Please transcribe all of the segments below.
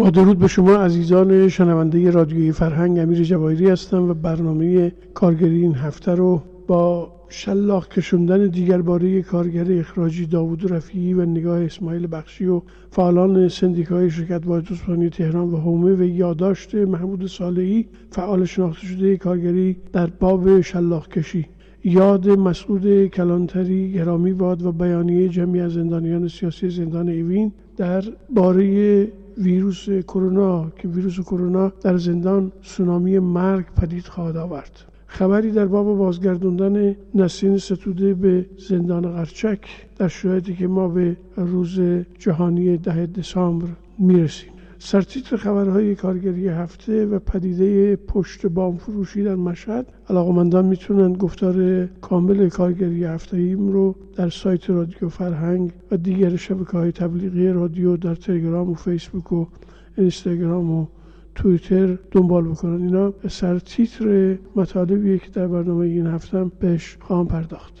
با درود به شما عزیزان شنونده رادیوی فرهنگ، امیر جواهری هستم و برنامه کارگری این هفته رو با شلاق کشوندن دیگر باره کارگر اخراجی داوود رفیعی و نگاه اسماعیل بخشی و فعالان سندیکای شرکت واحد اتوبوسرانی تهران و حومه و یادداشت محمود صالحی، فعال شناخته شده کارگری در باب شلاق کشی، یاد مسعود کلانتری گرامی باد و بیانیه جمعی از زندانیان سیاسی زندان ایوین در باره ویروس کرونا که ویروس کرونا در زندان سونامی مرگ پدید خواهد آورد، خبری در باب بازگردوندن نسیم ستودی به زندان قرچک در شرایطی که ما به روز جهانی 10 دسامبر میرسیم. سرتیتر خبرهای کارگری هفته و پدیده پشت بام فروشی در مشهد. علاقه‌مندان میتونن گفتار کامل کارگری هفته‌ایم رو در سایت رادیو فرهنگ و دیگر شبکه‌های تبلیغی رادیو در تلگرام و فیسبوک و اینستاگرام و توییتر دنبال بکنن. اینا سر تیتر مطالبیه که در برنامه این هفته هم بهش خواهم پرداخت.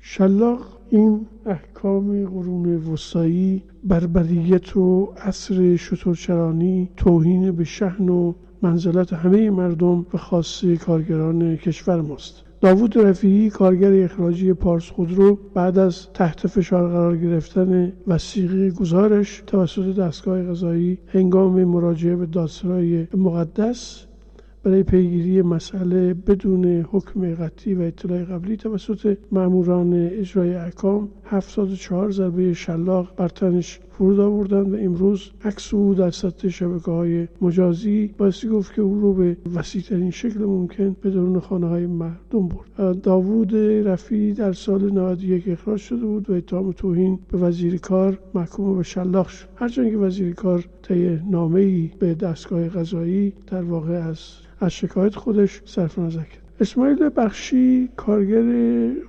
شلاق این احکام قرون وسطایی، بربریت و عصر شترچرانی، توهین به شأن و منزلت همه مردم و خاصه کارگران کشور ماست. داوود رفیعی، کارگر اخراجی پارس خودرو، بعد از تحت فشار قرار گرفتن وثیقه گزارش توسط دستگاه قضایی هنگام مراجعه به دادسرای مقدس برای پیگیری مسئله بدون حکم قطعی و اطلاع قبلی توسط ماموران اجرای احکام 74 ضربه شلاق بر تنش فرود آوردند و امروز عکس او در سطح شبکه‌های مجازی باعث گفت که او رو به وسیع‌ترین شکل ممکن به درون خانه‌های مردم برد. داوود رفیعی در سال 91 اخراج شده بود و اتهام توهین به وزیر کار محکوم به شلاق شد. هرچند که وزیر کار طی نامه‌ای به دستگاه قضایی در واقع از شکایت خودش صرف نظر کرد. اسماعیل بخشی، کارگر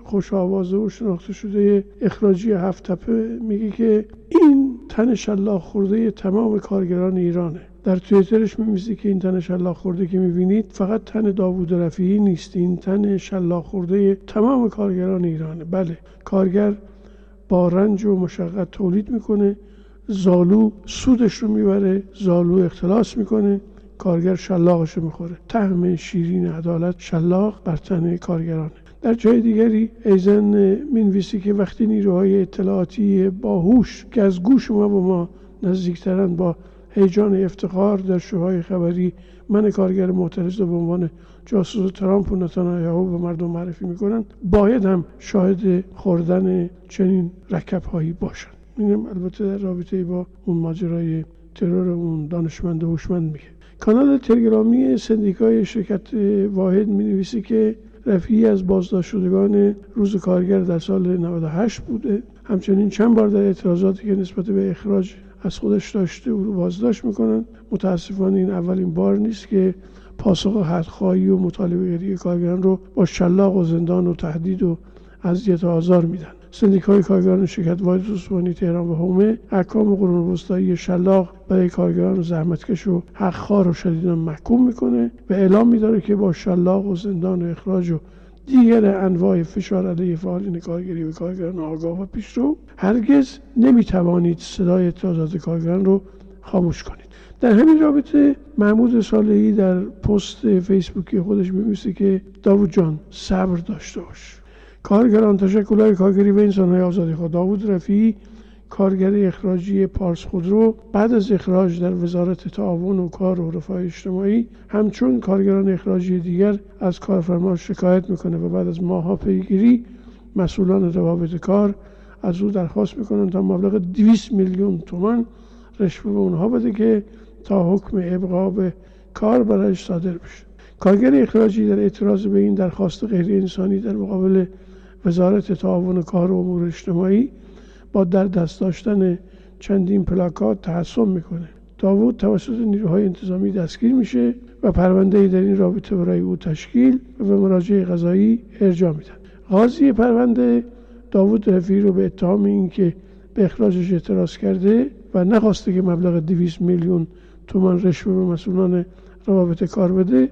خوش‌آوازه و شناخته شده اخراجی هفت تپه، میگه که این تن شلاق خورده تمام کارگران ایرانه. در توییترش می‌نویسه که این تن شلاق خورده که می‌بینید فقط تن داوود رفیعی نیست، این تن شلاق خورده تمام کارگران ایرانه. بله، کارگر با رنج و مشقت تولید می‌کنه، زالو سودش رو می‌بره، زالو اختلاس می‌کنه، کارگر شلاقش رو میخوره. طعم شیرین عدالت شلاق بر تن کارگرانه. در جای دیگری ایزن مینویسی که وقتی نیروهای اطلاعاتی باهوش که از گوش ما به ما نزدیکترن با هیجان افتخار در شوهای خبری من کارگر معترض به عنوان جاسوس ترامپ و نتانیاهو به مردم معرفی میکنن، باید هم شاهد خوردن چنین رکب‌هایی باشن. اینم البته در رابطه با اون ماجرای ترور اون دانشمند هوشمند میگه. کانال تلگرامی سندیکای شرکت واحد می‌نویسه که رفیعی از بازداشت شدگان روز کارگر در سال 98 بوده. همچنین چند بار در اعتراضاتی که نسبت به اخراج از خودش داشته او رو بازداشت می‌کنن. متأسفانه این اولین بار نیست که پاسخ حدخواهی و مطالبه‌گری کارگران رو با شلاق و زندان و تهدید و اذیت و آزار میدن. سندیکای کارگران شرکت واحد اتوبوسرانی تهران و حومه احکام قرون وسطایی شلاق برای کارگران زحمتکش و حقخوار رو شدیداً محکوم میکنه و اعلام میداره که با شلاق و زندان و اخراج و دیگر انواع فشار علیه فعالین کارگری و کارگران آگاه و پیشرو هرگز نمیتوانید صدای اعتراضات کارگران رو خاموش کنید. در همین رابطه محمود صالحی در پست فیسبوکی خودش می‌نویسه که داوود جان صبر داشته باش. کارگران، تشکل‌های کارگری و انسان‌های آزادی خود. داوود رفیعی، کارگر اخراجی پارس خودرو، بعد از اخراج در وزارت تعاون و کار و رفاه اجتماعی همچون کارگران اخراجی دیگر از کارفرما شکایت میکنه و بعد از ماه‌ها پیگیری مسئولان روابط کار از او درخواست میکنند تا مبلغ 200 میلیون تومان رشوه به اونها بده که تا حکم ابقا به کار برایش صادر بشه. کارگر اخراجی در اعتراض به این درخواست غیر انسانی در مقابل وزارت تعاون کار و امور اجتماعی با در دست داشتن چندین پلاکارد تحصن میکنه. داوود توسط نیروهای انتظامی دستگیر میشه و پرونده‌ای در این رابطه برای او تشکیل و به مراجع قضایی ارجاع میدن. قاضی پرونده داوود رفیعی رو به اتهام اینکه به اخراجش اعتراض کرده و نخواسته که مبلغ 200 میلیون تومان رشوه به مسئولان روابط کار بده،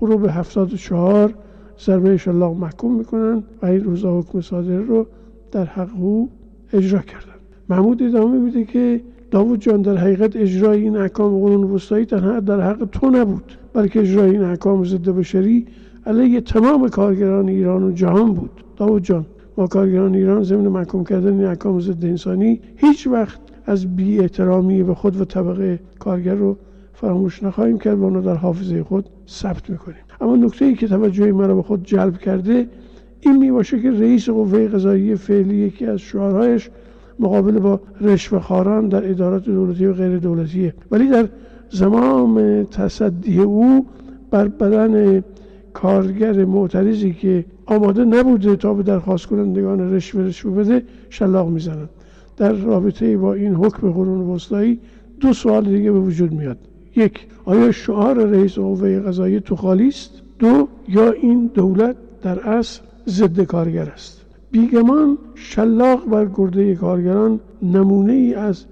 او رو به 74 ضربه شلاق محکوم میکنن و این روزا حکم صادر رو در حق او اجرا کردن. محمود ادامه میده که داوود جان، در حقیقت اجرای این احکام قانون وسطایی تنها در حق تو نبود، بلکه اجرای این احکام ضد بشری علیه تمام کارگران ایران و جهان بود. داوود جان، ما کارگران ایران ضمن محکوم کردن این احکام ضد انسانی هیچ وقت از بی احترامی به خود و طبقه کارگر رو فراموش نخواهیم کرد و اون رو در حافظه خود ثبت میکنیم. اما نکته‌ای که توجه ما رو به خود جلب کرده این میباشه که رئیس قوه قضاییه فعلی یکی از شعارهایش مقابله با رشوه‌خواران در ادارات دولتی و غیر دولتیه، ولی در زمان تصدی او بر بدن کارگر معترضی که آماده نبوده تا به درخواست کنندگان رشوه بده شلاق میزنند. در رابطه با این حکم قانون وسطایی دو سوال دیگه به وجود میاد: یک، آیا شعار رئیس قوه قضاییه تو خالی است؟ دو، یا این دولت در اصل ضد کارگر است؟ بیگمان شلاق بر گرده کارگران نمونه ای از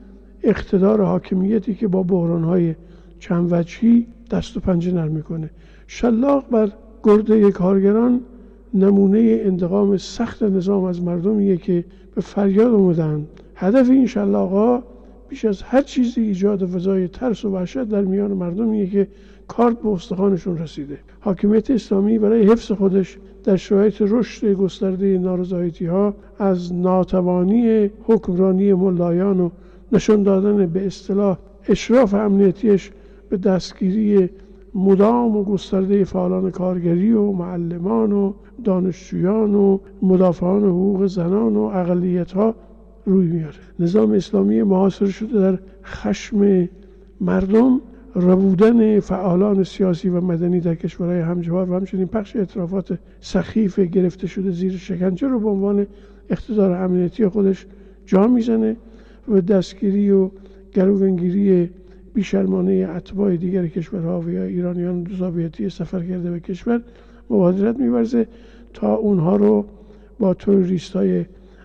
اقتدار حاکمیتی که با بحران‌های چند وجهی دست و پنجه نرم می‌کنه. شلاق بر گرده کارگران نمونه انتقام سخت نظام از مردمیه که به فریاد اومدن. هدف این شلاق‌ها بیش از هر چیزی ایجاد فضای ترس و وحشت در میان مردمیه که کارد به استخوانشون رسیده. حاکمیت اسلامی برای حفظ خودش در شرایط رشد گسترده نارضایتی‌ها از ناتوانی حکمرانی ملایان و نشان دادن به اصطلاح اشراف امنیتیش به دستگیری مدام و گسترده فعالان کارگری و معلمان و دانشجویان و مدافعان حقوق زنان و اقلیت‌ها روی میاره. نظام اسلامی محاصره شده در خشم مردم، ربودن فعالان سیاسی و مدنی در کشورهای همجوار و همچنین پخش اعترافات سخیف گرفته شده زیر شکنجه رو به عنوان اقتدار امنیتی خودش جا میزنه و دستگیری و گروگانگیری بی‌شرمانه اتباع دیگر کشورها و یا ایرانیان دوزابیتی سفر کرده به کشور مبادرت می‌ورزه تا اونها رو با توریستای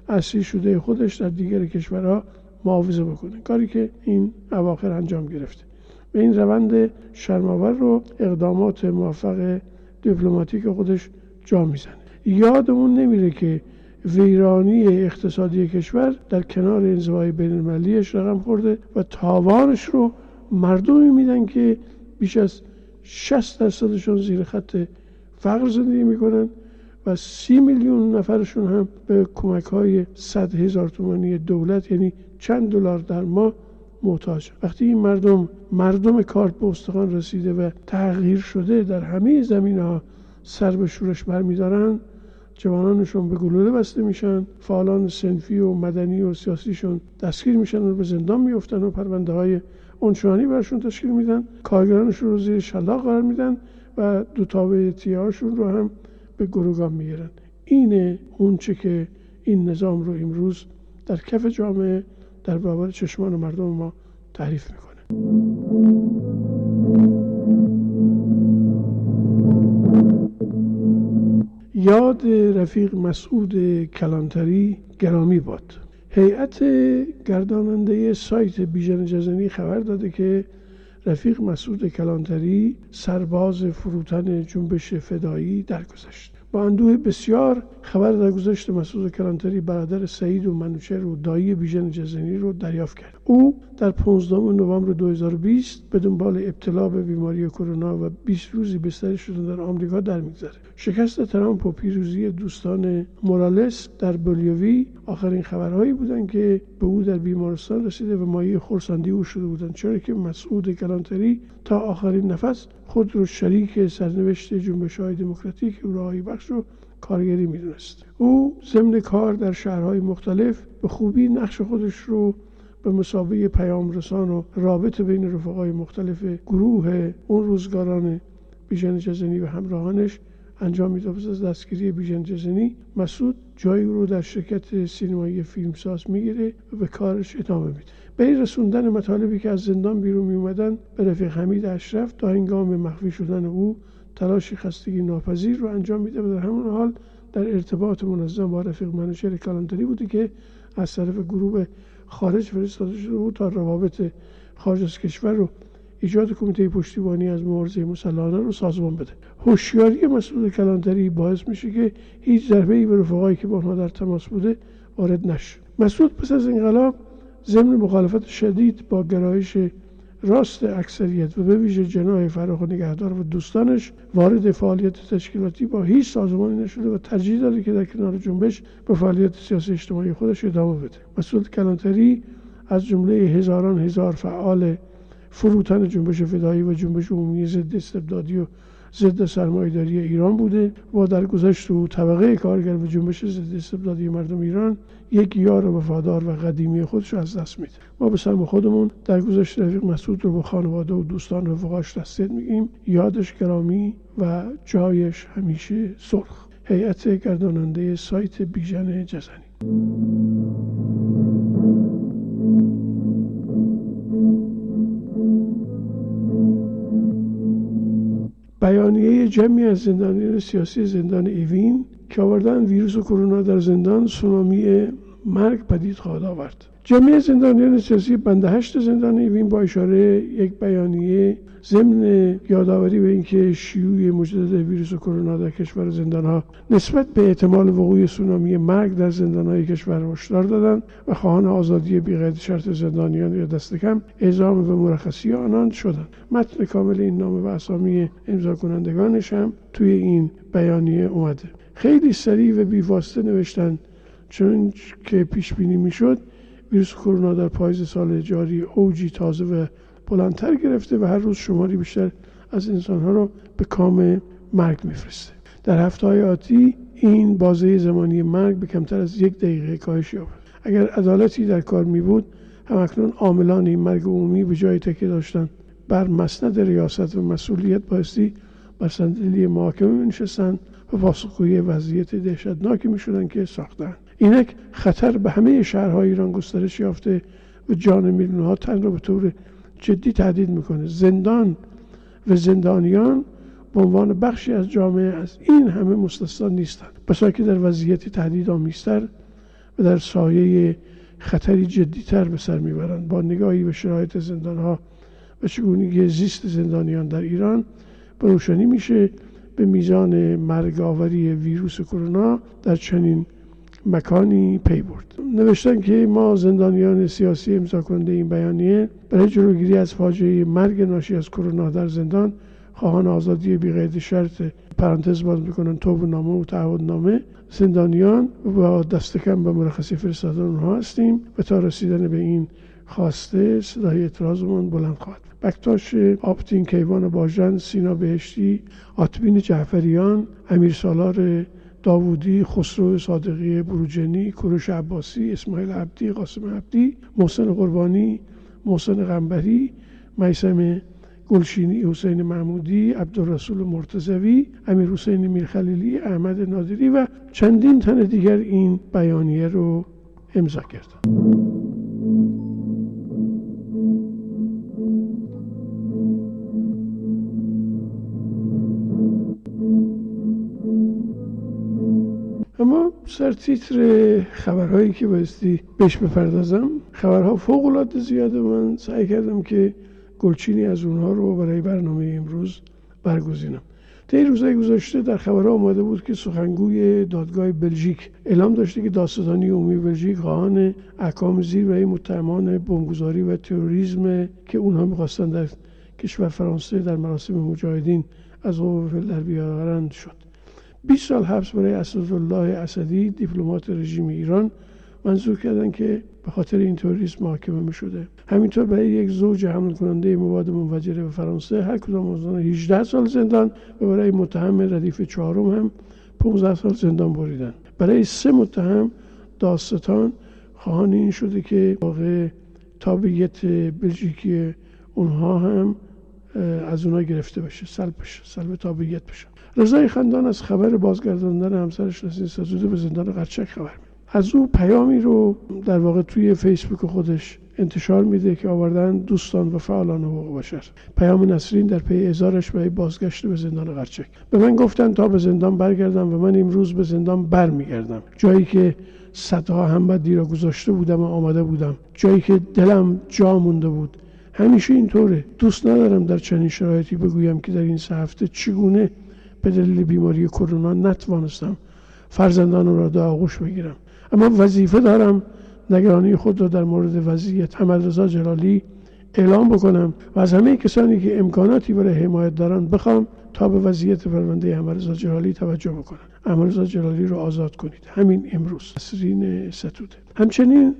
اصیل شده خودش در دیگر کشورها محافظه بکنه، کاری که این اواخر انجام گرفته. به این روند شرم‌آور رو اقدامات موفق دیپلماتیک خودش جا میزنه. یادمون نمیره که ویرانی اقتصادی کشور در کنار انزوای بین‌المللیش رقم خورده و تاوانش رو مردمی میدن که بیش از 60%شون زیر خط فقر زندگی میکنن و 30 میلیون نفرشون هم به کمک‌های 100,000 تومانی دولت، یعنی چند دلار در ماه محتاج. وقتی این مردم کارت به استخوان رسیده و تغییر شده در همه زمینه‌ها سر به شورش برمی‌دارن، جوانانشون به گلوله بسته میشن، فعالان صنفی و مدنی و سیاسیشون دستگیر میشن و به زندان میافتن و پرونده‌های عنصرانی برشون تشکیل میدن، کارگرانشون رو زیر شلاق قرار میدن و دو تابعیتی‌هاشون رو هم به گروگان میگیرن. اینه اونچه که این نظام رو امروز در کف جامعه در برابر چشمان مردم ما تعریف میکنه. یاد رفیق مسعود کلانتری گرامی باد. هیئت گرداننده سایت بیژن جزنی خبر داده که رفیق مسعود کلانتری، سرباز فروتن جنبش فدایی، درگذشت. با اندوه بسیار خبر درگذشت مسعود کلانتری، برادر سعید و منوچهر و دایی بیژن جزنی رو دریافت کرد. او در 15 نوامبر 2020 به دنبال ابتلا به بیماری کرونا و 20 روزی بستری شدن در آمریکا درمی‌گذره. شکست ترامپ و پیروزی دوستان مورالس در بولیوی آخرین خبرهایی بودند که به او در بیمارستان رسیده و مایه خرسندی او شده بودند، چرا که مسعود کلانتری تا آخرین نفس خود رو شریک سرنوشت جنبش‌های دموکراتیک رهایی بخش و کارگری می‌دونست. او ضمن کار در شهرهای مختلف به خوبی نقش خودش رو به مسابقه پیام رسان و رابطه بین رفقای مختلف گروه اون روزگاران بیژن جزنی و همراهانش انجام می‌داد. پس از دستگیری بیژن جزنی، مسعود جایی رو در شرکت سینمایی فیلمساز می‌گیره و به کارش ادامه میده. برای رسوندن مطالبی که از زندان بیرون می‌آمدن به رفیق حمید اشرف، تا هنگام مخفی شدن او تلاشی خستگی ناپذیر رو انجام میده و در همون حال در ارتباط منظم با رفیق منوچهر کلانتری بوده که از طرف گروه خارج فرستاده شده بود تا روابط خارج از کشور رو ایجاد کمیته پشتیبانی از مرضیه مصلاونه رو سازمان بده. هوشیاری مسعود کلانتری باعث میشه که هیچ ضربه‌ای به رفقایی که با اونها در تماس بوده وارد نشه. مسعود پس از انقلاب ضمن مخالفت شدید با گرایش راست اکثریت و به ویژه جناح فراخ و نگهدار و دوستانش وارد فعالیت تشکیلاتی با هیچ سازمانی نشده و ترجیح داده که در کنار جنبش به فعالیت سیاسی اجتماعی خودش ادامه بده. مسعود کلانتری از جمله هزاران هزار فعال فروتن جنبش فدایی و جنبش عمومی ضد استبدادی و ضد سرمایه‌داری ایران بوده و در گذشت او طبقه کارگر و جنبش ضد استبدادی مردم ایران یک یار وفادار و قدیمی خودش از دست میده. ما به سهم خودمون در گذشت رفیق مسعود رو به خانواده و دوستان و رفقاش دستت میگیم، یادش گرامی و جایش همیشه سرخ. هیئت گرداننده سایت بیژن جزنی. بیانیه جمعی از زندانیان سیاسی زندان ایوین که آوردن ویروس کرونا در زندان سونامی مرگ پدید خواهد آورد. جمعی زندانیان سیاسی بند 8 زندان ایوین با اشاره یک بیانیه ضمن یادآوری به اینکه شیوع مجدد ویروس کرونا در کشور زندانها نسبت به احتمال وقوع سونامی مرگ در زندانهای کشور هشدار دادند و خواهان آزادی بی‌قید شرط زندانیان یا دست کم اعزام و مرخصی آنان شدند. متن کامل این نامه و اسامی امضا کنندگانش هم توی این بیانیه اومده. خیلی سریع و بی‌واسطه نوشتن، چون که پیش بینی میشد ویروس کرونا در پاییز سال جاری اوجی تازه و بلندتر گرفته و هر روز شماری بیشتر از انسانها رو به کام مرگ میفرسته. در هفته‌های آتی این بازه زمانی مرگ به کمتر از یک دقیقه کاهش یافت. اگر عدالتی در کار می بود، همکنون عاملان این مرگ عمومی به جای تکیه داشتن بر مسند ریاست و مسئولیت، بایستی بر صندلی محاکمه می‌نشستند و پاسخگوی وضعیت دهشتناکی می‌شدند که ساختند. اینک خطر به همه شهرهای ایران گسترش یافته و جان میلیون‌ها تن را به طور جدی تهدید میکنه. زندان و زندانیان به عنوان بخشی از جامعه از این همه مستثنا نیستند، بسا که در وضعیتی تهدیدآمیزتر و در سایه خطری جدیتر به سر میبرند. با نگاهی به شرایط زندانها و چگونگی زیست زندانیان در ایران به روشنی میشه به میزان مرگ‌آوری ویروس کرونا در چنین مکانی پی برد. نوشتن که ما زندانیان سیاسی امضا کننده این بیانیه برای جلوگیری از فاجعه مرگ ناشی از کرونا در زندان خواهان آزادی بی‌قید شرط پرانتز باز میکنن توبه‌نامه و تعهدنامه زندانیان و دست کم به مرخصی فرستادن اونها هستیم و تا رسیدن به این خواسته صدای اعتراضمون بلند خواهد. بکتاش آبتین، کیوان باژن، سینا بهشتی، آتبین جعفریان، امیر سالار داوودی، خسرو صادقی بروجنی، کوروش عباسی، اسماعیل عبدی، قاسم عبدی، محسن قربانی، محسن قنبری، میثم گلشینی، حسین محمودی، عبدالرسول مرتضوی، امیر حسین میرخلیلی، احمد نادری و چندین تن دیگر این بیانیه رو امضا کردند. اما سرتیتر خبرهایی که بایستی بهش بپردازم، خبرها فوق‌العاده زیاده. من سعی کردم که گلچینی از اونها رو برای برنامه امروز برگزینم. طی روزهای گذشته در خبرها آمده بود که سخنگوی دادگاه بلژیک اعلام داشته که دادستانی عمومی بلژیک خواهان احکام زیر برای متهمان بمبگذاری و تروریسم که اونها می‌خواستن در کشور فرانسه در مراسم مجاهدین از قوه در بیاورند شد. 20 سال حبس برای اسدالله اسدی، دیپلمات رژیم ایران، منظور کردند که به خاطر این تروریسم محاکمه می‌شده. همینطور برای یک زوج حمل کننده مواد منفجره به فرانسه هر کدام از آنها 18 سال زندان و برای متهم ردیف چهارم هم 15 سال زندان بریدند. برای 3 متهم دادستان خواهان این شده که واقع تابعیت بلژیکی اونها هم از اونها گرفته بشه، سلب بشه، سلب تابعیت بشه. رضای خندان از خبر بازگرداندن همسرش نسیم ستودی به زندان قرچک خبر میده. از او پیامی رو در واقع توی فیسبوک خودش انتشار میده که آوردن دوستان و فعالان حقوق بشر. پیام نسرین در پی اظهارش برای بازگشت به زندان قرچک. به من گفتن تا به زندان برگردم و من امروز به زندان برمیگردم. جایی که صدها همبدی را گذاشته بودم و آمده بودم. جایی که دلم جا مونده بود. همیشه اینطوره. دوست ندارم در چنین شرایطی بگویم که در این سه هفته چگونه به دلیل بیماری کرونا نتوانستم فرزندانم را در آغوش بگیرم. اما وظیفه دارم نگرانی خود را در مورد وضعیت حمیدرضا جلالی اعلام بکنم و از همه کسانی که امکاناتی برای حمایت دارند بخوام تا به وضعیت پرونده حمیدرضا جلالی توجه بکنند. حمیدرضا جلالی را آزاد کنید. همین امروز. نسیم ستودی. همچنین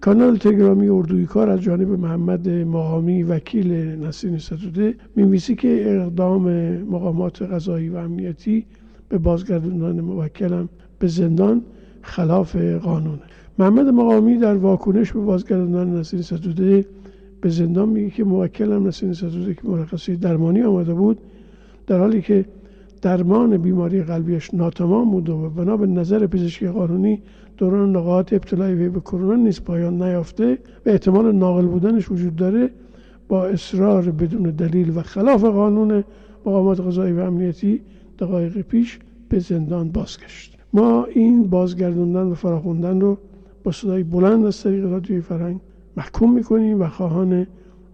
کانال تلگرامی اردویکار از جانب محمد مقامی وکیل نسیم ستودی می‌نویسی که اقدام مقامات قضایی و امنیتی به بازگرداندن موکلم به زندان خلاف قانون. محمد مقامی در واکنش به بازگرداندن نسیم ستودی به زندان میگه که موکلم نسیم ستودی که مرخصی درمانی آمده بود در حالی که درمان بیماری قلبیش ناتمام بود و بنا به نظر پزشکی قانونی دوران نقاهت ابتلای وی به کرونا نیز پایان نیافته و احتمال ناقل بودنش وجود داره، با اصرار بدون دلیل و خلاف قانون مقامات قضایی و امنیتی دقایق پیش به زندان بازگشت. ما این بازگرداندن و فراخواندن رو با صدای بلند از طریق رادیو فرهنگ محکوم میکنیم و خواهان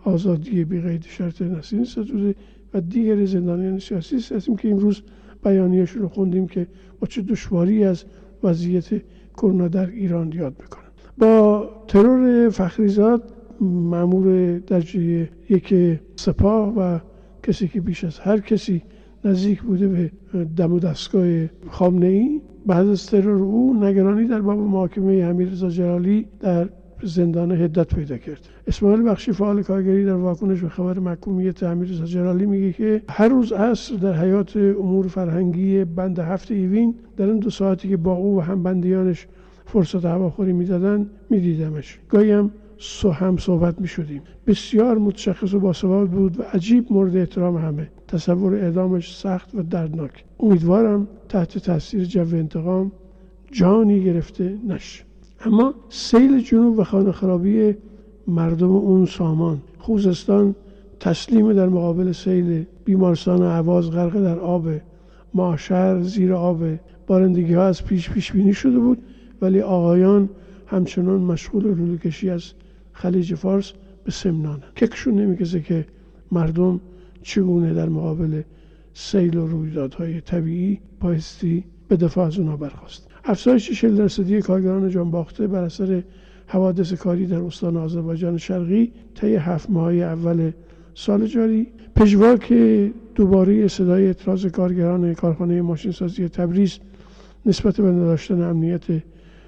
آزادی بی قید شرط نسیم ستودی و دیگر زندانیان سیاسی هستیم که امروز بیانیه‌اش رو خوندیم که با چه دشواری از وضعیت کرونا در ایران یاد میکنند. با ترور فخریزاد مأمور درجه یک سپاه و کسی که بیش از هر کسی نزدیک بوده به دم و دستگاه خامنه‌ای، بعد از ترور او نگرانی در باب محاکمه حمیدرضا جلالی در زندان حدت پیدا کرد. اسماعیل بخشی فعال کارگری در واکنش به خبر محکومیت حمیدرضا جلالی میگه که هر روز عصر در حیات امور فرهنگی بند 7 ایوین در این 2 ساعتی که با او و همبندیانش فرصت هواخوری میدادن میدیدمش. گاهی هم همصحبت میشدیم. بسیار متشخص و باسواد بود و عجیب مورد احترام همه. تصور اعدامش سخت و دردناک. امیدوارم تحت تاثیر جو انتقام جانی گرفته نشه. اما سیل جنوب و خانه‌خرابی مردم اون سامان، خوزستان تسلیم در مقابل سیل، بیمارستان اهواز غرق در آب، ماشر زیر آب، بارندگی ها از پیش بینی شده بود ولی آقایان همچنان مشغول لوله کشی از خلیج فارس به سمنان. ککشون نمیکشه که مردم چگونه در مقابل سیل و رویدادهای طبیعی بایستی به دفاع از اونها برخاست. افزایش 40% کارگران جانباخته بر اثر حوادث کاری در استان آذربایجان شرقی طی 7 ماهه اول سال جاری، پژواک دوباره صدای اعتراض کارگران کارخانه ماشینسازی تبریز نسبت به نداشتن امنیت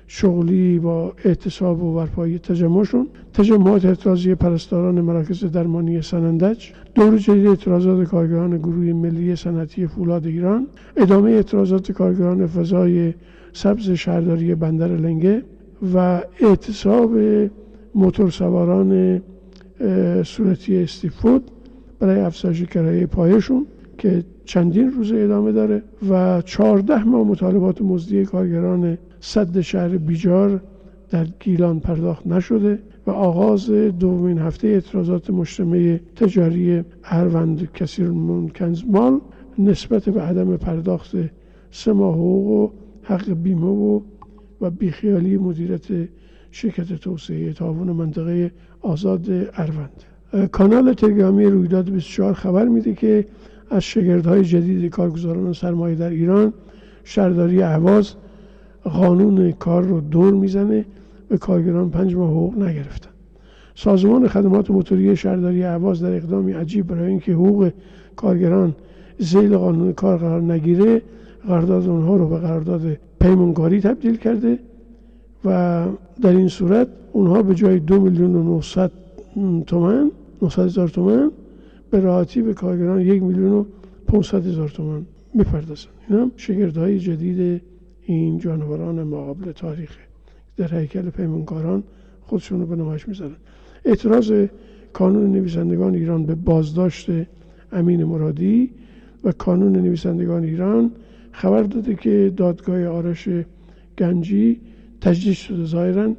شغلی با اعتصاب و برپایی تجمعشون، تجمعات اعتراضی پرستاران مراکز درمانی سنندج، دور جدید اعتراضات کارگران گروه ملی صنعتی فولاد ایران، ادامه اعتراضات کارگران فضای سبز شهرداری بندر لنگه و اعتصاب موتورسواران صورتی استیفود برای افزایش کرایه پایشون که چندین روز ادامه داره و 14 ماه مطالبات مزدی کارگران سد شهر بیجار در گیلان پرداخت نشده و آغاز دومین هفته اعتراضات مجتمع تجاری اروند کانال نسبت به عدم پرداخت 3 ماه حقوق و حق بیمه و بیخیالی مدیریت شرکت توسعه تعاون منطقه آزاد اروند. کانال تلگرامی رویداد 24 خبر میده که از شگردهای جدید کارگزاران سرمایه در ایران، شهرداری اهواز قانون کار رو دور میزنه و کارگران 5 ماه حقوق نگرفتن. سازمان خدمات موتوری شهرداری اهواز در اقدامی عجیب برای اینکه حقوق کارگران ذیل قانون کار قرار نگیره، قرارداد اونها رو به قرارداد پیمانکاری تبدیل کرده و در این صورت اونها به جای 2,900,000 تومان به راحتی به کارگران 1,500,000 تومان میپردازن. این هم شگردهای جدید این جانوران مقابل تاریخ در هیکل پیمانکاران خودشون رو به نمایش میذارن. اعتراض کانون نویسندگان ایران به بازداشت امین مرادی و کانون نویسندگان ایران خبر داده که دادگاه آرش گنجی تجدید شده، ظاهراً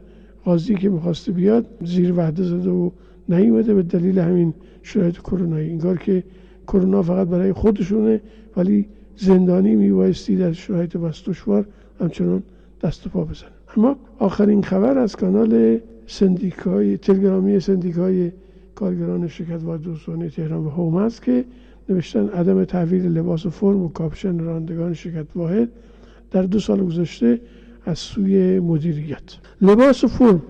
قاضی که می‌خواسته بیاد زیر وعده زده و نیومده به دلیل همین شرایط کرونایی. انگار که کرونا فقط برای خودشونه، ولی زندانی میبایستی در شرایط بس دشوار همچنان دست و پا بزنه. اما آخرین خبر از کانال سندیکای تلگرامی سندیکای کارگران شرکت واحد اتوبوسرانی تهران و حومه است که نوشتن عدم تحویل لباس و فرم و کاپشن رانندگان شرکت واحد در 2 سال گذشته از سوی مدیریت. لباس و فرم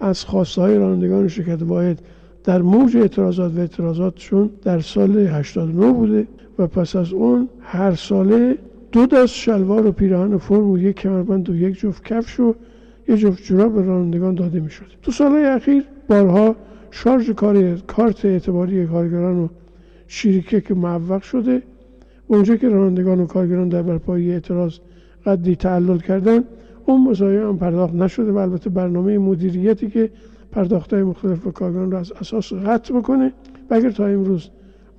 از خواسته‌های رانندگان شرکت واحد در موج اعتراضات و اعتراضاتشون در سال 89 بوده و پس از اون هر ساله 2 دست شلوار و پیراهن و فرم و 1 کمربند و 1 جفت کفش و 1 جفت جوراب به رانندگان داده می شد. 2 سالهای اخیر بارها شارژ کارت اعتباری کارگران و شریکه که معوق شده و اونجا که رانندگان و کارگران در برپایی اعتراض قدری تعلل کردن اون مزایا هم پرداخت نشده و البته برنامه مدیریتی که پرداخت‌های مختلف به کارگران را از اساس قطع بکنه و اگر تا امروز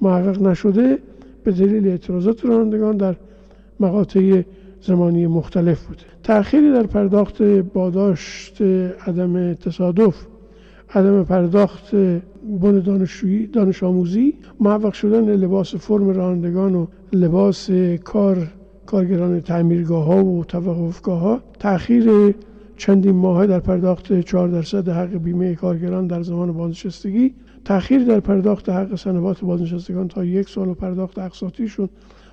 محقق نشده به دلیل اعتراضات رانندگان در مقاطع زمانی مختلف بوده. تأخیری در پرداخت باداشت عدم تصادف، عدم پرداخت بن دانشجویی، دانش آموزی، معوق شدن لباس فرم رانندگان و لباس کارگران تعمیرگاه‌ها و توقفگاه‌ها، تأخیر چندین ماه در پرداخت 4% حق بیمه کارگران در زمان بازنشستگی، تأخیر در پرداخت حق سنوات بازنشستگان تا 1 سال و پرداخت اقساطیشون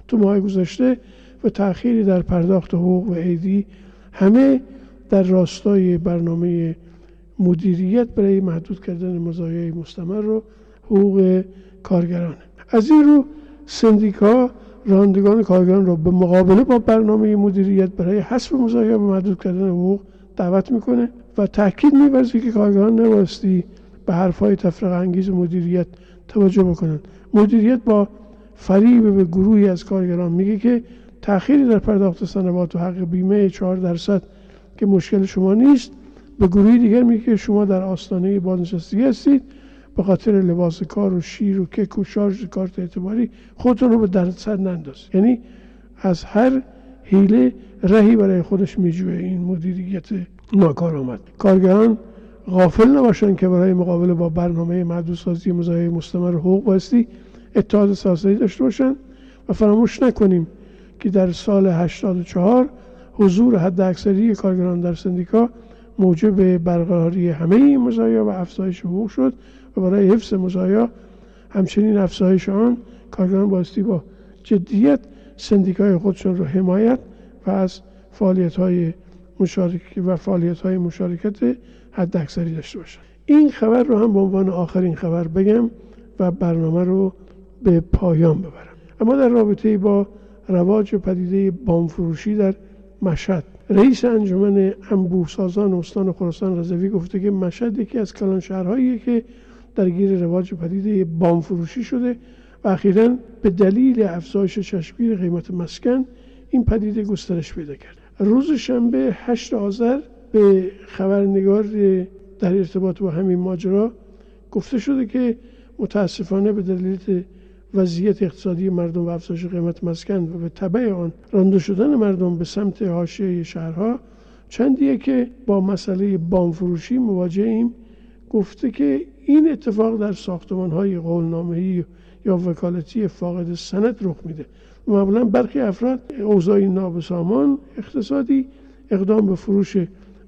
تو ماه گذشته و تأخیری در پرداخت حقوق و عیدی، همه در راستای برنامه مدیریت برای محدود کردن مزایای مستمر و حقوق کارگران. از این رو سندیکا رانندگان کارگران را به مقابله با برنامه مدیریت برای حذف مزایا و محدود کردن حقوق دعوت میکنه و تاکید می‌ورزه که کارگران نبایستی به حرف‌های تفرقه انگیز مدیریت توجه بکنند. مدیریت با فریب به گروهی از کارگران میگه که تأخیری در پرداخت سنوات و حق بیمه 4% که مشکل شما نیست، به گروهی دیگر میگه که شما در آستانه بازنشستگی هستید، به خاطر لباس کار و شیر و کیک و شارژ کارت اعتباری خودتون رو به دردسر نندازید. یعنی از هر حیله رهی برای خودش میجوه این مدیریت ناکارآمد. کارگران غافل نباشند که برای مقابله با برنامه محدودسازی مزایای مستمر حقوق بایستی اتحاد سازی داشته باشند و فراموش نکنیم که در سال 84 حضور حداکثری کارگران در سندیکا موجب برقراری همه این مزایا و افزایش حقوق شد و برای حفظ مزایا همچنین افزایش آن کارگران بایستی با جدیت سندیکای خودشون را حمایت و از فعالیت‌های مشارکت و فعالیت‌های مشارکت حداکثری داشته باشند. این خبر رو هم به عنوان آخرین خبر بگم و برنامه رو به پایان ببرم. اما در رابطه با رواج پدیده بامفروشی در مشهد، رئیس انجمن انبوه‌سازان استان خراسان رضوی گفته که مشهد یکی از کلان شهرهاییه که درگیر رواج پدیده بامفروشی شده و اخیراً به دلیل افزایش چشمگیر قیمت مسکن این پدیده گسترش پیدا کرد. روز شنبه 8 آذر به خبرنگار در ارتباط با همین ماجرا گفته شده که متاسفانه به دلیل وضعیت اقتصادی مردم و افزایش قیمت مسکن و به تبع آن رانده شدن مردم به سمت حاشیه شهرها چندیه که با مسئله بامفروشی مواجهیم. گفته که این اتفاق در ساختمان‌های قولنامه‌ای یا وکالتی فاقد سند رخ میده. معمولا برخی افراد اوضاعی نابسامان اقتصادی اقدام به فروش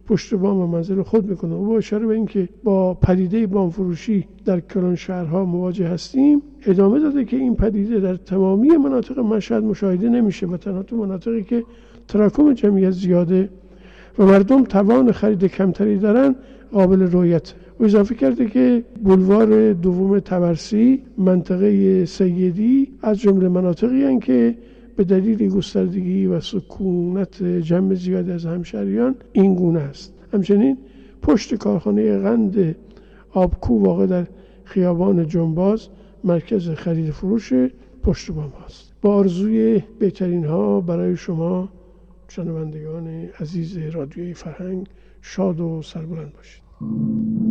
پشت بام و منزل خود میکنه. و با اشاره به اینکه با پدیده بامفروشی در کلان شهرها مواجه هستیم، ادامه داده که این پدیده در تمامی مناطق مشهد مشاهده نمیشه و تنها تو مناطقی که تراکم جمعیت زیاده و مردم توان خرید کمتری دارن قابل رؤیت. و اضافه کرده که بلوار دوم تبرسی، منطقه سیدی از جمله مناطقی هستند که به دلیل گستردگی و سکونت جمع زیادی از همشهریان این گونه است. همچنین پشت کارخانه قند آبکو واقع در خیابان جنباز مرکز خرید فروش پشت بام است. با آرزوی بهترین ها برای شما شنوندگان عزیز رادیوی فرهنگ، شاد و سربلند باشید.